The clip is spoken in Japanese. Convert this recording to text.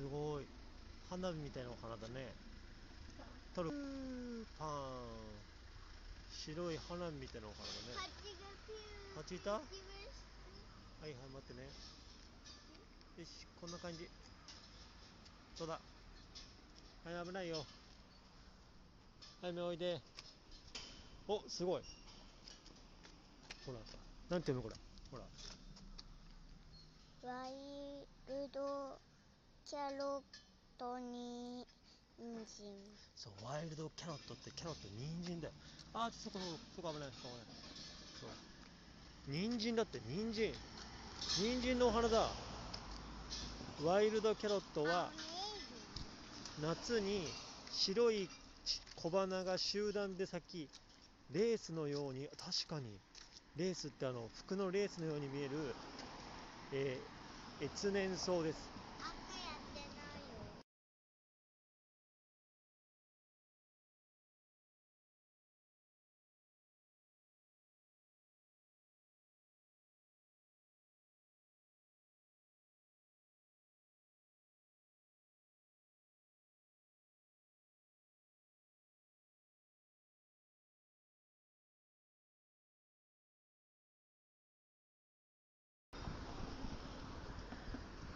すごい花火みたいなお花だね。トルパン、白い花火みたいなお花だね。蜂いた？はいはい、待ってね。よし、こんな感じ。そうだ。はい、危ないよ。はい、目おいで。お、すごい。ほら、なんていうのこれ。ほら。ワイルドキャロットに人参。そう、ワイルドキャロットってキャロット人参だよ。あー、そこそこ危ない。そこ危ない。そう。人参だって人参。人参のお花だ。ワイルドキャロットは夏に白い小花が集団で咲き、レースのように、確かにレースって服のレースのように見える越年草です。